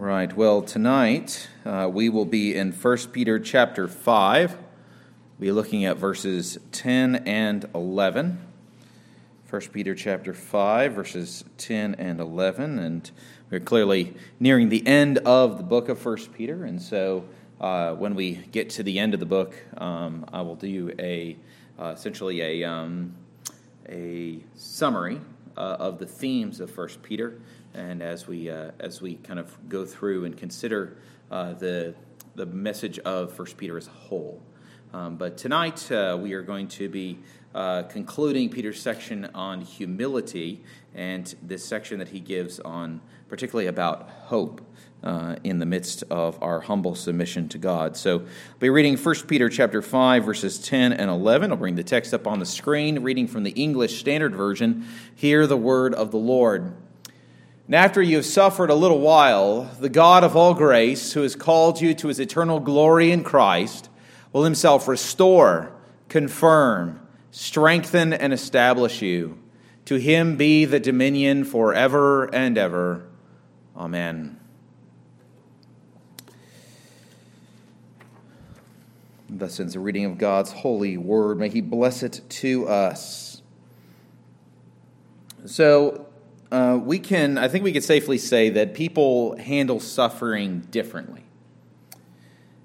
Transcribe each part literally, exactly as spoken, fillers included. Right, well, tonight uh, we will be in First Peter chapter five. We'll be looking at verses ten and eleven. First Peter chapter five, verses ten and eleven. And we're clearly nearing the end of the book of First Peter. And so uh, when we get to the end of the book, um, I will do a uh, essentially a, um, a summary uh, of the themes of First Peter. And as we uh, as we kind of go through and consider uh, the the message of First Peter as a whole, um, but tonight uh, we are going to be uh, concluding Peter's section on humility and this section that he gives on particularly about hope uh, in the midst of our humble submission to God. So, I'll be reading First Peter chapter five verses ten and eleven. I'll bring the text up on the screen. Reading from the English Standard Version. Hear the word of the Lord. And after you have suffered a little while, the God of all grace, who has called you to his eternal glory in Christ, will himself restore, confirm, strengthen, and establish you. To him be the dominion forever and ever. Amen. Thus ends the reading of God's holy word. May he bless it to us. So, Uh, we can, I think we could safely say that people handle suffering differently.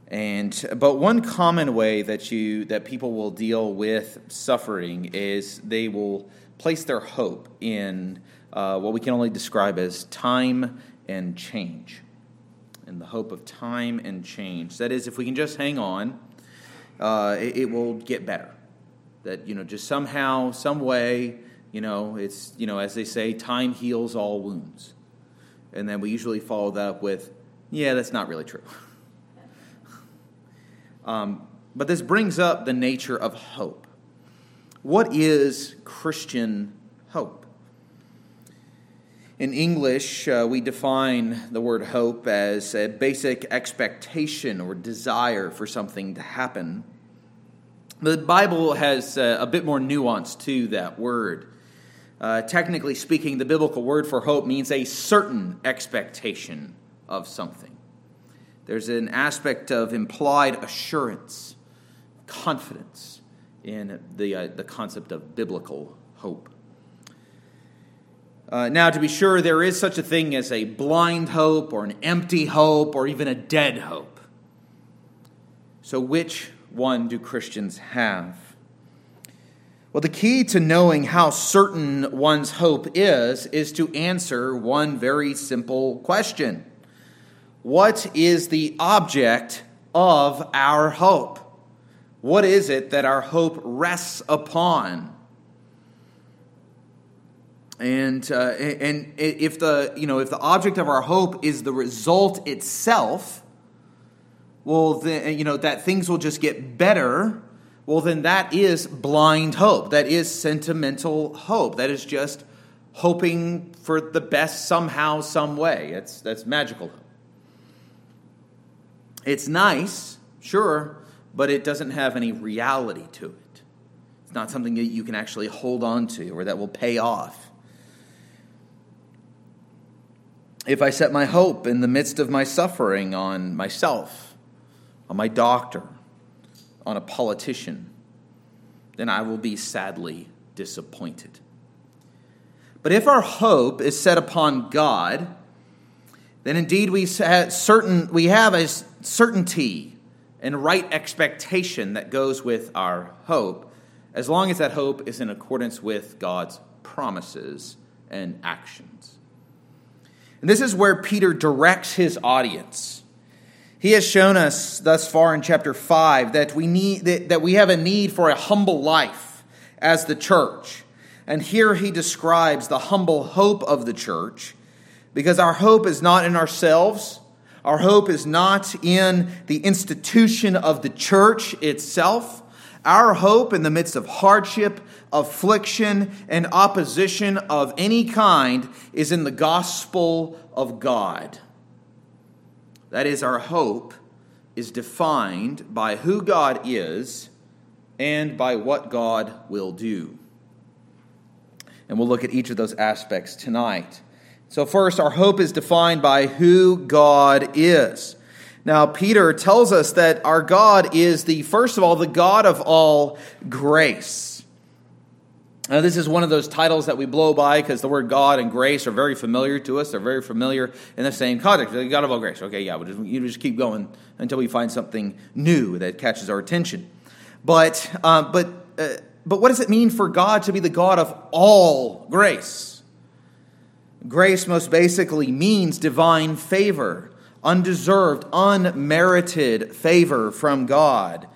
And but one common way that you that people will deal with suffering is they will place their hope in uh, what we can only describe as time and change, in the hope of time and change. That is, if we can just hang on, uh, it, it will get better. That you know, just somehow, some way. You know, it's, you know, as they say, time heals all wounds. And then we usually follow that up with, yeah, that's not really true. um, but this brings up the nature of hope. What is Christian hope? In English, uh, we define the word hope as a basic expectation or desire for something to happen. The Bible has uh, a bit more nuance to that word. Uh, technically speaking, the biblical word for hope means a certain expectation of something. There's an aspect of implied assurance, confidence in the uh, the concept of biblical hope. Uh, now, to be sure, there is such a thing as a blind hope or an empty hope or even a dead hope. So which one do Christians have? Well, the key to knowing how certain one's hope is, is to answer one very simple question. What is the object of our hope? What is it that our hope rests upon? And uh, and if the you know if the object of our hope is the result itself, well, then you know that things will just get better. Well, then that is blind hope. That is sentimental hope. That is just hoping for the best somehow, some way. It's, that's magical hope. It's nice, sure, but it doesn't have any reality to it. It's not something that you can actually hold on to or that will pay off. If I set my hope in the midst of my suffering on myself, on my doctor, on a politician, then I will be sadly disappointed. But if our hope is set upon God, then indeed we certain we have a certainty and right expectation that goes with our hope, as long as that hope is in accordance with God's promises and actions. And this is where Peter directs his audience. He has shown us thus far in chapter five that we need that, that we have a need for a humble life as the church. And here he describes the humble hope of the church, because our hope is not in ourselves. Our hope is not in the institution of the church itself. Our hope in the midst of hardship, affliction, and opposition of any kind is in the gospel of God. That is, our hope is defined by who God is and by what God will do. And we'll look at each of those aspects tonight. So first, our hope is defined by who God is. Now, Peter tells us that our God is the, first of all, the God of all grace. Now, this is one of those titles that we blow by because the word God and grace are very familiar to us. They're very familiar in the same context. The God of all grace. Okay, yeah, we'll just, you just keep going until we find something new that catches our attention. But, uh, but, uh, but what does it mean for God to be the God of all grace? Grace most basically means divine favor. Undeserved, unmerited favor from God.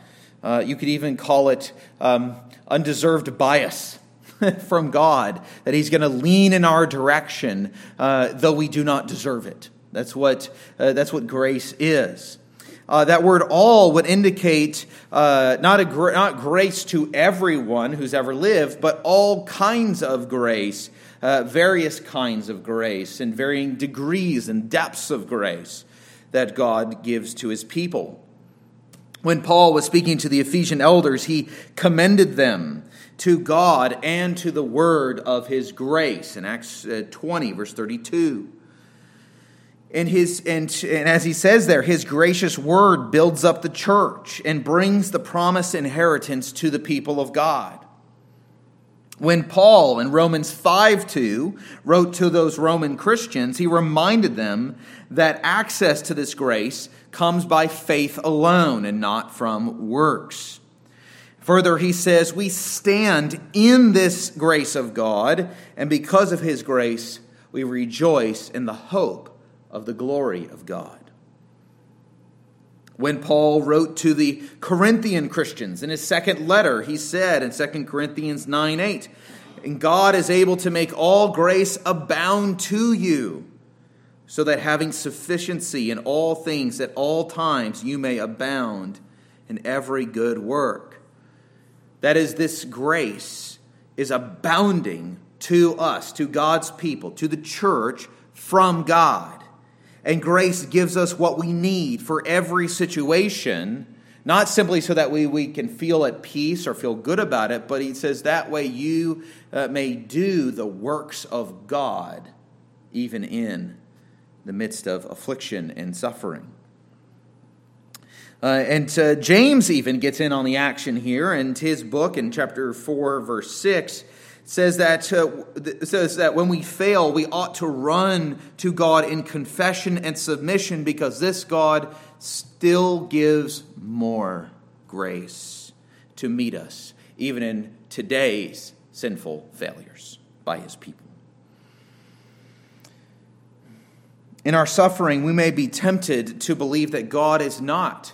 Uh, you could even call it um, undeserved bias from God, that he's going to lean in our direction, uh, though we do not deserve it. That's what uh, that's what grace is. Uh, that word all would indicate uh, not, a gr- not grace to everyone who's ever lived, but all kinds of grace, uh, various kinds of grace, and varying degrees and depths of grace that God gives to his people. When Paul was speaking to the Ephesian elders, he commended them to God and to the word of his grace in Acts twenty, verse thirty-two. And, his, and, and as he says there, his gracious word builds up the church and brings the promised inheritance to the people of God. When Paul in Romans five two wrote to those Roman Christians, he reminded them that access to this grace comes by faith alone and not from works. Further, he says, we stand in this grace of God, and because of his grace, we rejoice in the hope of the glory of God. When Paul wrote to the Corinthian Christians in his second letter, he said in Second Corinthians nine eight, and God is able to make all grace abound to you, so that having sufficiency in all things at all times you may abound in every good work. That is, this grace is abounding to us, to God's people, to the church from God. And grace gives us what we need for every situation, not simply so that we, we can feel at peace or feel good about it, but he says that way you uh, may do the works of God, even in the midst of affliction and suffering. Uh, and uh, James even gets in on the action here, and his book in chapter four, verse six says that uh, says that when we fail, we ought to run to God in confession and submission, because this God still gives more grace to meet us, even in today's sinful failures by his people. In our suffering, we may be tempted to believe that God is not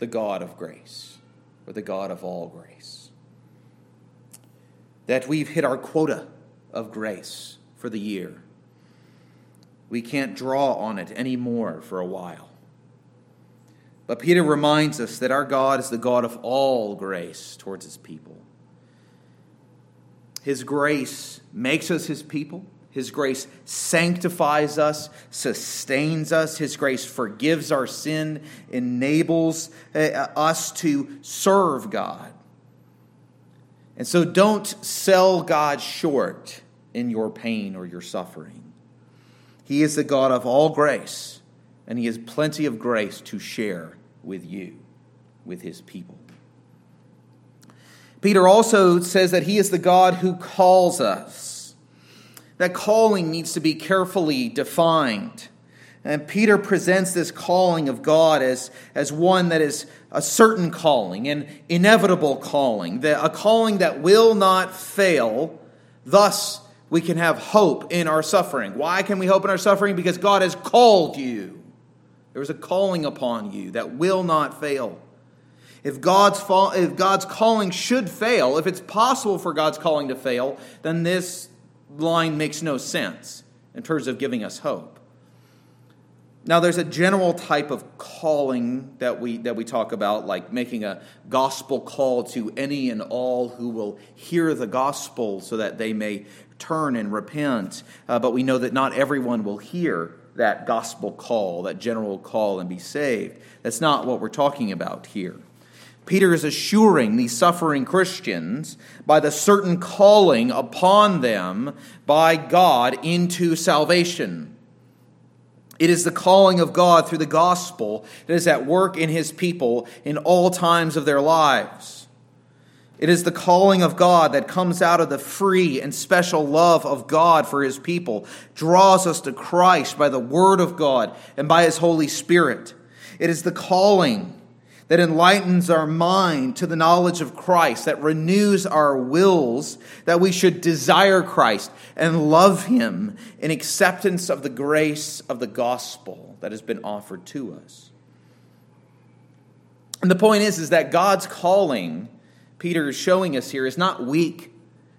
the God of grace or the God of all grace, that we've hit our quota of grace for the year. We can't draw on it anymore for a while. But Peter reminds us that our God is the God of all grace towards his people. His grace makes us his people. His grace sanctifies us, sustains us. His grace forgives our sin, enables us to serve God. And so don't sell God short in your pain or your suffering. He is the God of all grace, and he has plenty of grace to share with you, with his people. Peter also says that he is the God who calls us. That calling needs to be carefully defined. And Peter presents this calling of God as, as one that is a certain calling, an inevitable calling, a calling that will not fail. Thus, we can have hope in our suffering. Why can we hope in our suffering? Because God has called you. There is a calling upon you that will not fail. If God's, fall, if God's calling should fail, if it's possible for God's calling to fail, then this line makes no sense in terms of giving us hope. Now, there's a general type of calling that we that we talk about, like making a gospel call to any and all who will hear the gospel so that they may turn and repent. Uh, but we know that not everyone will hear that gospel call, that general call, and be saved. That's not what we're talking about here. Peter is assuring these suffering Christians by the certain calling upon them by God into salvation. It is the calling of God through the gospel that is at work in his people in all times of their lives. It is the calling of God that comes out of the free and special love of God for his people, draws us to Christ by the word of God and by his Holy Spirit. It is the calling that enlightens our mind to the knowledge of Christ, that renews our wills, that we should desire Christ and love him in acceptance of the grace of the gospel that has been offered to us. And the point is, is that God's calling, Peter is showing us here, is not weak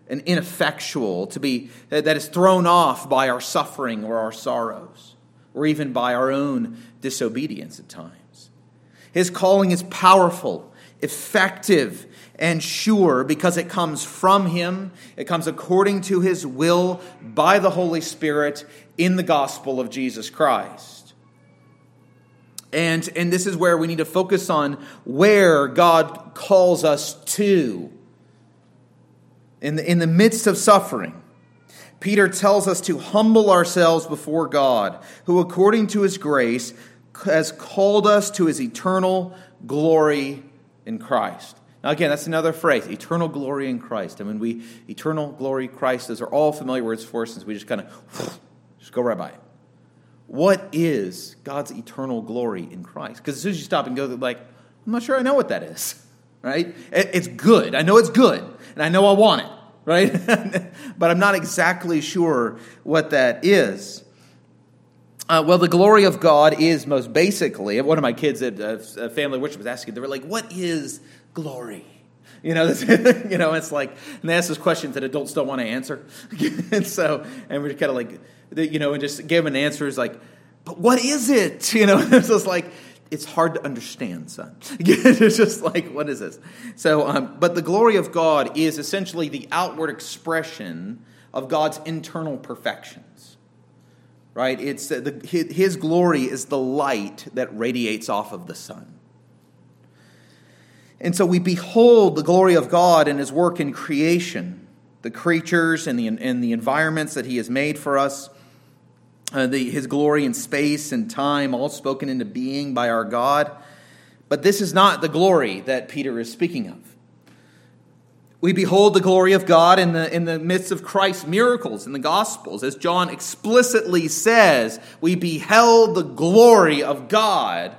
and ineffectual, to be that is thrown off by our suffering or our sorrows, or even by our own disobedience at times. His calling is powerful, effective, and sure because it comes from him. It comes according to his will by the Holy Spirit in the gospel of Jesus Christ. And, and this is where we need to focus on where God calls us to. In the, in the midst of suffering, Peter tells us to humble ourselves before God, who according to his grace has called us to his eternal glory in Christ. Now again, that's another phrase, eternal glory in Christ. I mean, we eternal glory, Christ, those are all familiar words for us, since we just kind of just go right by it. What is God's eternal glory in Christ? Because as soon as you stop and go, like, I'm not sure I know what that is, right? It's good. I know it's good, and I know I want it, right? But I'm not exactly sure what that is. Uh, well, the glory of God is most basically, one of my kids at uh, family worship was asking, they were like, what is glory? You know, this, you know, it's like, and they ask those questions that adults don't want to answer. And so, and we're just kind of like, you know, and just gave them an answer. It's like, but what is it? You know, and it's just like, it's hard to understand, son. It's just like, what is this? So, um, but the glory of God is essentially the outward expression of God's internal perfections. Right, it's the, his glory is the light that radiates off of the sun. And so we behold the glory of God in his work in creation, the creatures and the, and the environments that he has made for us, uh, the, his glory in space and time, all spoken into being by our God. But this is not the glory that Peter is speaking of. We behold the glory of God in the in the midst of Christ's miracles in the Gospels. As John explicitly says, we beheld the glory of God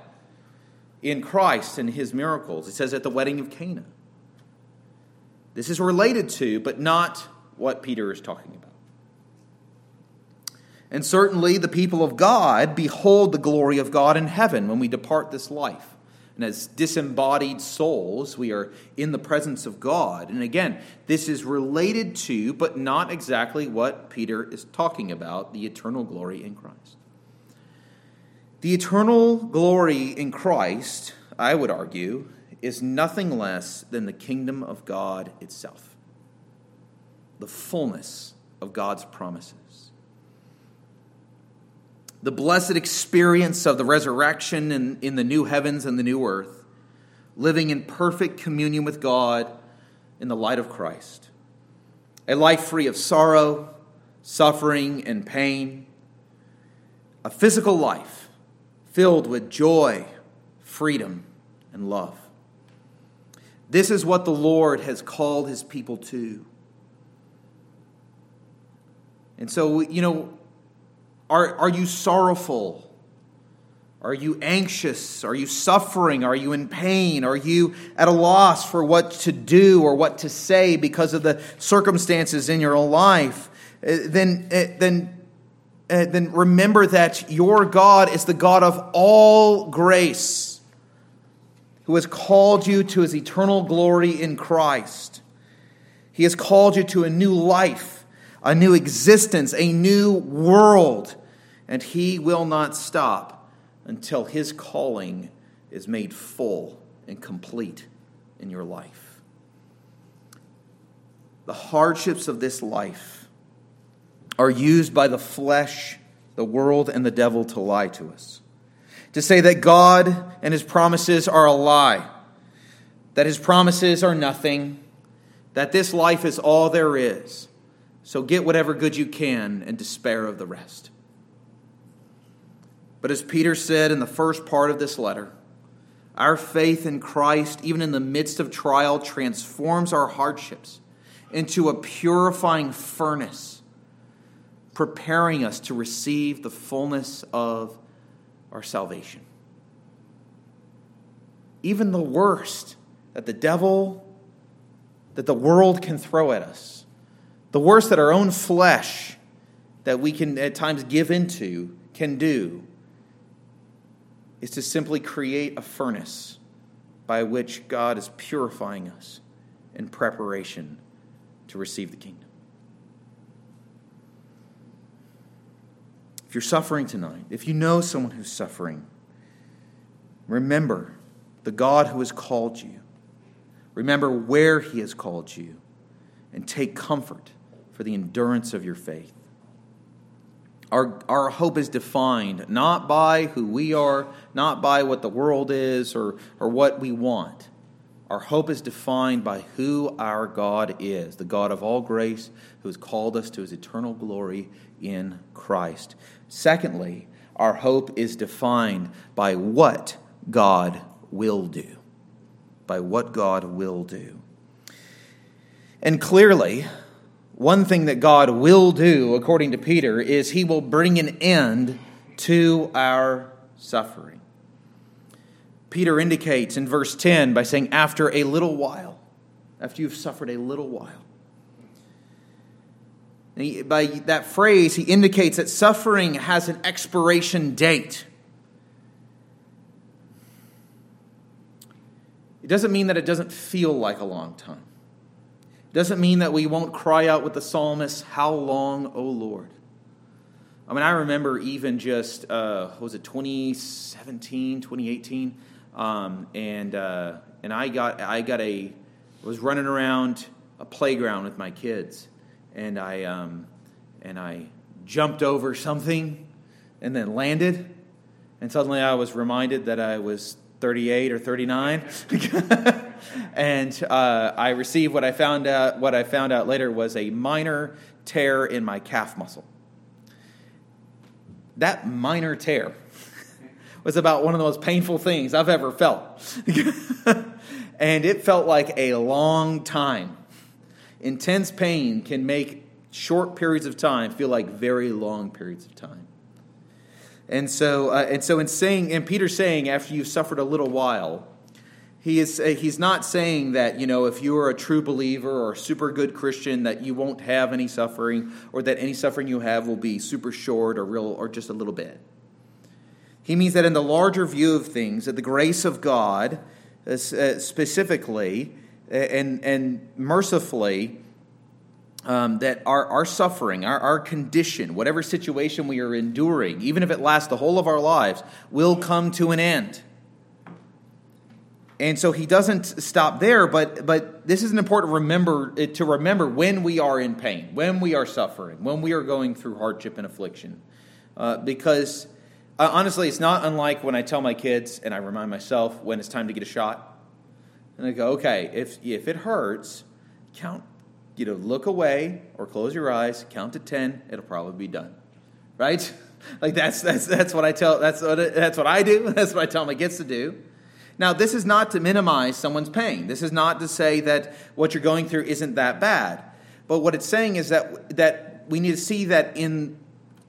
in Christ and his miracles. It says at the wedding of Cana. This is related to, but not what Peter is talking about. And certainly the people of God behold the glory of God in heaven when we depart this life. And as disembodied souls, we are in the presence of God. And again, this is related to, but not exactly what Peter is talking about, the eternal glory in Christ. The eternal glory in Christ, I would argue, is nothing less than the kingdom of God itself. The fullness of God's promises. The blessed experience of the resurrection and in the new heavens and the new earth, living in perfect communion with God in the light of Christ. A life free of sorrow, suffering, and pain. A physical life filled with joy, freedom, and love. This is what the Lord has called his people to. And so, you know, Are, are you sorrowful? Are you anxious? Are you suffering? Are you in pain? Are you at a loss for what to do or what to say because of the circumstances in your life? Then, then, then remember that your God is the God of all grace, who has called you to his eternal glory in Christ. He has called you to a new life, a new existence, a new world. And he will not stop until his calling is made full and complete in your life. The hardships of this life are used by the flesh, the world, and the devil to lie to us. To say that God and his promises are a lie. that his promises are nothing, that this life is all there is. So get whatever good you can and despair of the rest. But as Peter said in the first part of this letter, our faith in Christ, even in the midst of trial, transforms our hardships into a purifying furnace, preparing us to receive the fullness of our salvation. Even the worst that the devil, that the world can throw at us, the worst that our own flesh that we can at times give into can do, is to simply create a furnace by which God is purifying us in preparation to receive the kingdom. If you're suffering tonight, if you know someone who's suffering, remember the God who has called you. Remember where he has called you, and take comfort for the endurance of your faith. Our, our hope is defined not by who we are, not by what the world is or, or what we want. Our hope is defined by who our God is, the God of all grace who has called us to his eternal glory in Christ. Secondly, our hope is defined by what God will do, by what God will do. And clearly, one thing that God will do, according to Peter, is he will bring an end to our suffering. Peter indicates in verse ten by saying, after a little while, after you've suffered a little while. He, by that phrase, he indicates that suffering has an expiration date. It doesn't mean that it doesn't feel like a long time. Doesn't mean that we won't cry out with the psalmist, how long, O Lord? I mean, I remember even just, uh, what was it, twenty seventeen, twenty eighteen? Um, and uh, and I got I got a, was running around a playground with my kids. And I, um, and I jumped over something and then landed. And suddenly I was reminded that I was thirty-eight or thirty-nine. And uh, I received what I found out. What I found out later was a minor tear in my calf muscle. That minor tear was about one of the most painful things I've ever felt, and it felt like a long time. Intense pain can make short periods of time feel like very long periods of time. And so, uh, and so, in saying, and Peter's saying, after you've suffered a little while. He is, he's not saying that, you know, if you're a true believer or a super good Christian that you won't have any suffering or that any suffering you have will be super short or real or just a little bit. He means that in the larger view of things, that the grace of God uh, specifically and, and mercifully, um, that our, our suffering, our, our condition, whatever situation we are enduring, even if it lasts the whole of our lives, will come to an end. And so he doesn't stop there, but but this is an important remember to remember when we are in pain, when we are suffering, when we are going through hardship and affliction. Uh, because uh, honestly, it's not unlike when I tell my kids and I remind myself when it's time to get a shot. And I go, okay, if if it hurts, count, you know, look away or close your eyes, count to ten, it'll probably be done, right? Like that's that's that's what I tell that's what that's what I do. That's what I tell my kids to do. Now, this is not to minimize someone's pain. This is not to say that what you're going through isn't that bad. But what it's saying is that that we need to see that in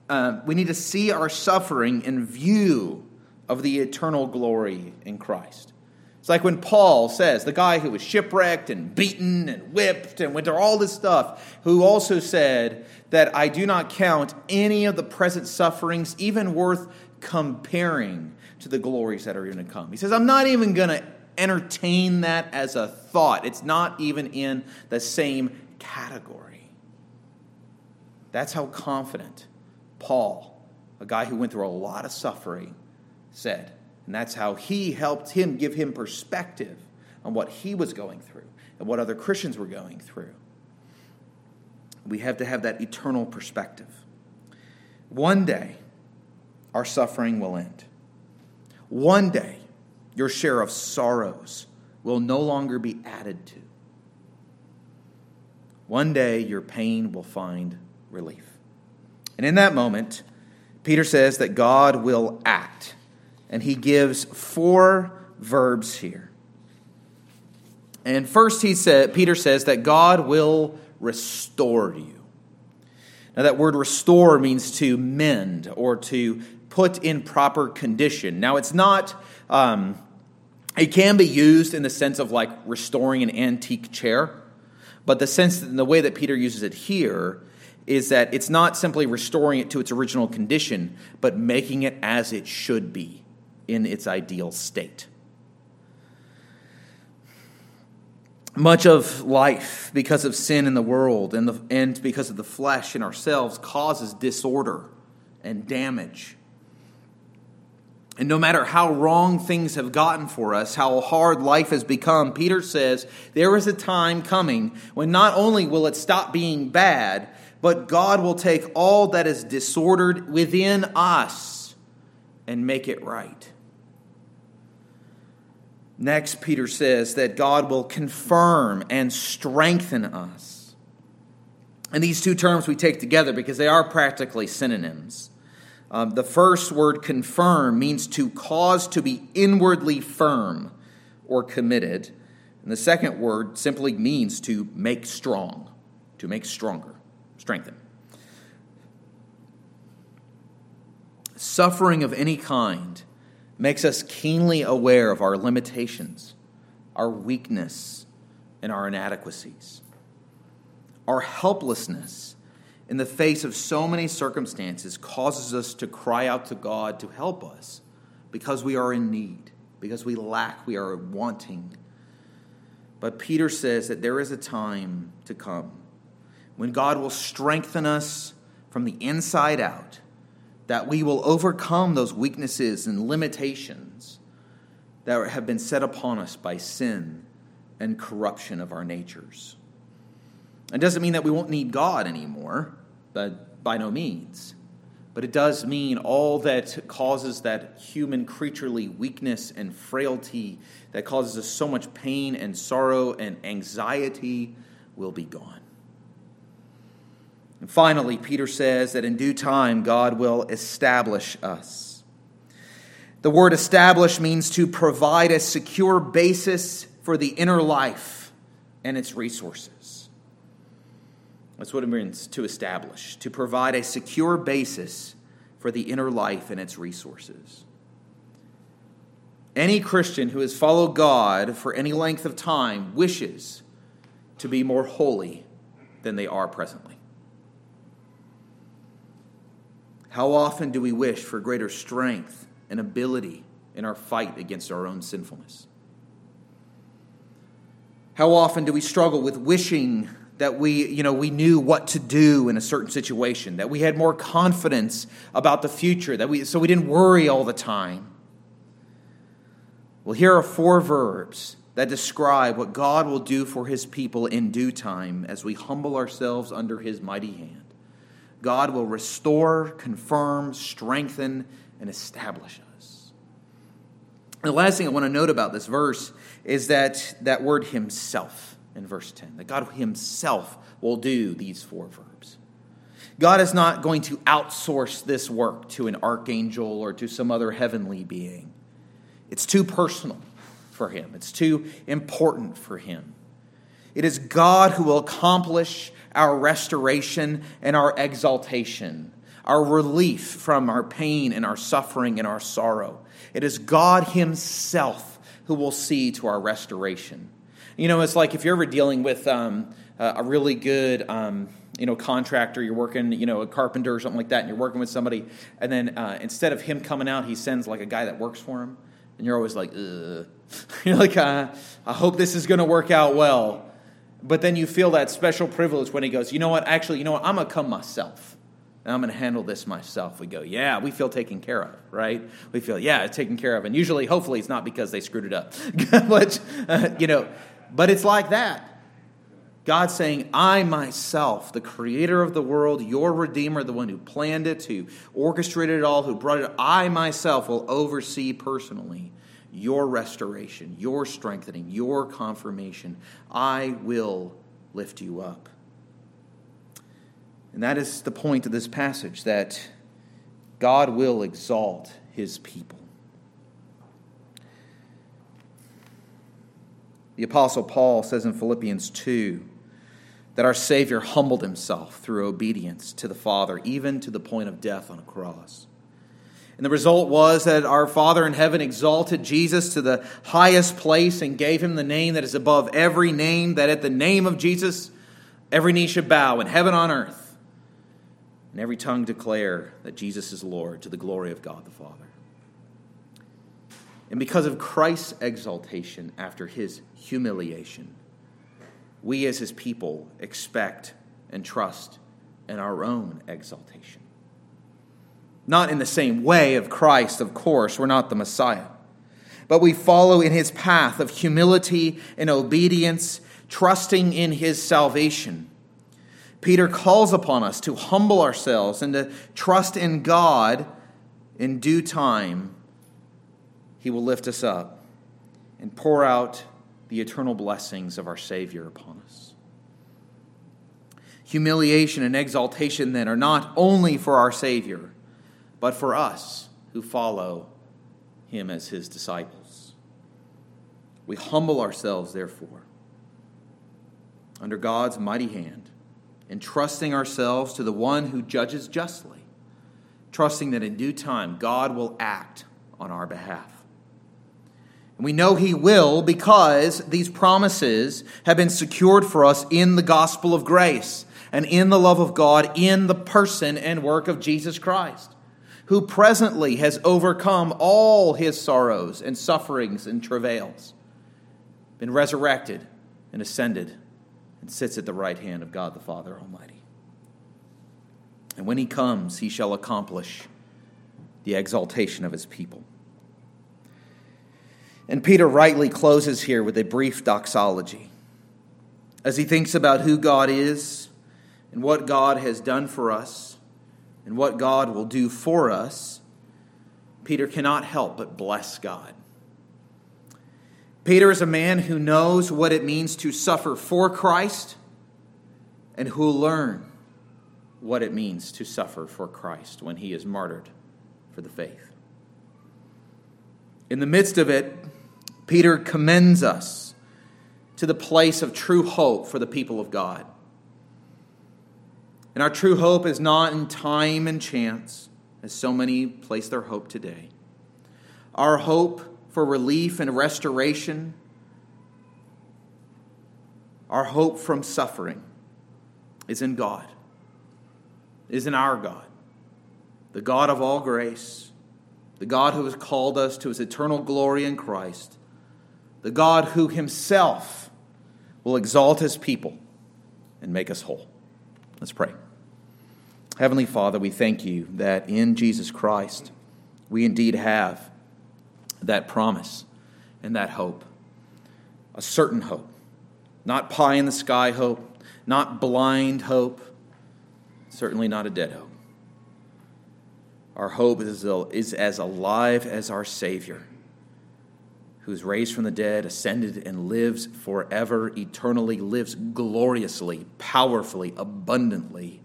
uh, we need to see our suffering in view of the eternal glory in Christ. It's like when Paul says, the guy who was shipwrecked and beaten and whipped and went through all this stuff, who also said that I do not count any of the present sufferings even worth comparing to the glories that are going to come. He says, I'm not even going to entertain that as a thought. It's not even in the same category. That's how confident Paul, a guy who went through a lot of suffering, said. And that's how he helped him give him perspective on what he was going through and what other Christians were going through. We have to have that eternal perspective. One day, our suffering will end. One day, your share of sorrows will no longer be added to. One day your pain will find relief. And in that moment, Peter says that God will act. And he gives four verbs here. And first he said, Peter says that God will restore you. Now that word restore means to mend or to put in proper condition. Now it's not, um, it can be used in the sense of like restoring an antique chair. But the sense, the way that Peter uses it here is that it's not simply restoring it to its original condition, but making it as it should be in its ideal state. Much of life, because of sin in the world and, the, and because of the flesh in ourselves, causes disorder and damage. And no matter how wrong things have gotten for us, how hard life has become, Peter says there is a time coming when not only will it stop being bad, but God will take all that is disordered within us and make it right. Next, Peter says that God will confirm and strengthen us. And these two terms we take together because they are practically synonyms. Um, the first word, confirm, means to cause to be inwardly firm or committed. And the second word simply means to make strong, to make stronger, strengthen. Suffering of any kind makes us keenly aware of our limitations, our weakness, and our inadequacies. Our helplessness in the face of so many circumstances causes us to cry out to God to help us because we are in need, because we lack, we are wanting. But Peter says that there is a time to come when God will strengthen us from the inside out, that we will overcome those weaknesses and limitations that have been set upon us by sin and corruption of our natures. It doesn't mean that we won't need God anymore, but by no means. But it does mean all that causes that human creaturely weakness and frailty that causes us so much pain and sorrow and anxiety will be gone. And finally, Peter says that in due time, God will establish us. The word establish means to provide a secure basis for the inner life and its resources. That's what it means to establish, to provide a secure basis for the inner life and its resources. Any Christian who has followed God for any length of time wishes to be more holy than they are presently. How often do we wish for greater strength and ability in our fight against our own sinfulness? How often do we struggle with wishing that we, you know, we knew what to do in a certain situation, that we had more confidence about the future, that we so we didn't worry all the time? Well, here are four verbs that describe what God will do for his people in due time as we humble ourselves under his mighty hand. God will restore, confirm, strengthen, and establish us. The last thing I want to note about this verse is that that word himself in verse ten, that God himself will do these four verbs. God is not going to outsource this work to an archangel or to some other heavenly being. It's too personal for him. It's too important for him. It is God who will accomplish our restoration and our exaltation, our relief from our pain and our suffering and our sorrow. It is God himself who will see to our restoration. You know, it's like if you're ever dealing with um, a really good, um, you know, contractor, you're working, you know, a carpenter or something like that, and you're working with somebody, and then uh, instead of him coming out, he sends like a guy that works for him, and you're always like, ugh. You're like, uh, I hope this is going to work out well. But then you feel that special privilege when he goes, you know what, actually, you know what, I'm going to come myself. And I'm going to handle this myself. We go, yeah, we feel taken care of, right? We feel, yeah, it's taken care of. And usually, hopefully, it's not because they screwed it up. But, uh, you know, but it's like that. God's saying, I myself, the creator of the world, your redeemer, the one who planned it, who orchestrated it all, who brought it, I myself will oversee personally your restoration, your strengthening, your confirmation. I will lift you up. And that is the point of this passage, that God will exalt his people. The Apostle Paul says in Philippians two that our Savior humbled himself through obedience to the Father, even to the point of death on a cross. And the result was that our Father in heaven exalted Jesus to the highest place and gave him the name that is above every name, that at the name of Jesus, every knee should bow in heaven on earth, and every tongue declare that Jesus is Lord, to the glory of God the Father. And because of Christ's exaltation after his humiliation, we as his people expect and trust in our own exaltation. Not in the same way of Christ, of course, we're not the Messiah. But we follow in his path of humility and obedience, trusting in his salvation. Peter calls upon us to humble ourselves and to trust in God. In due time, he will lift us up and pour out the eternal blessings of our Savior upon us. Humiliation and exaltation, then, are not only for our Savior, but for us who follow him as his disciples. We humble ourselves, therefore, under God's mighty hand, entrusting ourselves to the one who judges justly, trusting that in due time God will act on our behalf. And we know he will because these promises have been secured for us in the gospel of grace and in the love of God, in the person and work of Jesus Christ, who presently has overcome all his sorrows and sufferings and travails, been resurrected and ascended, and sits at the right hand of God the Father Almighty. And when he comes, he shall accomplish the exaltation of his people. And Peter rightly closes here with a brief doxology. As he thinks about who God is and what God has done for us, and what God will do for us, Peter cannot help but bless God. Peter is a man who knows what it means to suffer for Christ and who will learn what it means to suffer for Christ when he is martyred for the faith. In the midst of it, Peter commends us to the place of true hope for the people of God. And our true hope is not in time and chance, as so many place their hope today. Our hope for relief and restoration, our hope from suffering, is in God, is in our God, the God of all grace, the God who has called us to his eternal glory in Christ, the God who himself will exalt his people and make us whole. Let's pray. Heavenly Father, we thank you that in Jesus Christ we indeed have that promise and that hope, a certain hope, not pie in the sky hope, not blind hope, certainly not a dead hope. Our hope is, is as alive as our Savior, who is raised from the dead, ascended, and lives forever, eternally, lives gloriously, powerfully, abundantly.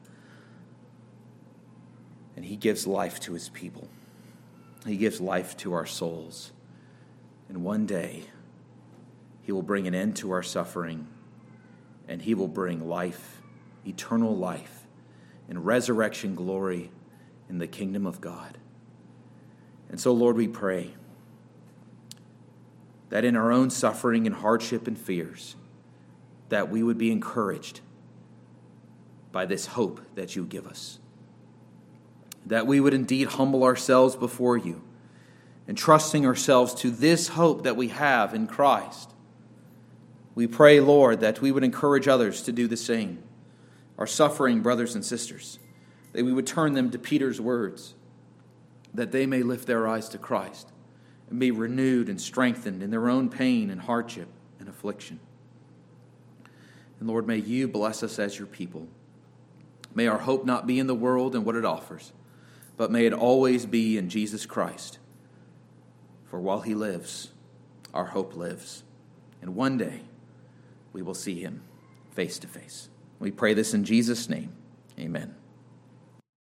And he gives life to his people. He gives life to our souls. And one day, he will bring an end to our suffering, and he will bring life, eternal life, and resurrection glory in the kingdom of God. And so, Lord, we pray that in our own suffering and hardship and fears, that we would be encouraged by this hope that you give us, that we would indeed humble ourselves before you, entrusting ourselves to this hope that we have in Christ. We pray, Lord, that we would encourage others to do the same, our suffering brothers and sisters, that we would turn them to Peter's words, that they may lift their eyes to Christ and be renewed and strengthened in their own pain and hardship and affliction. And Lord, may you bless us as your people. May our hope not be in the world and what it offers, but may it always be in Jesus Christ. For while he lives, our hope lives. And one day, we will see him face to face. We pray this in Jesus' name. Amen.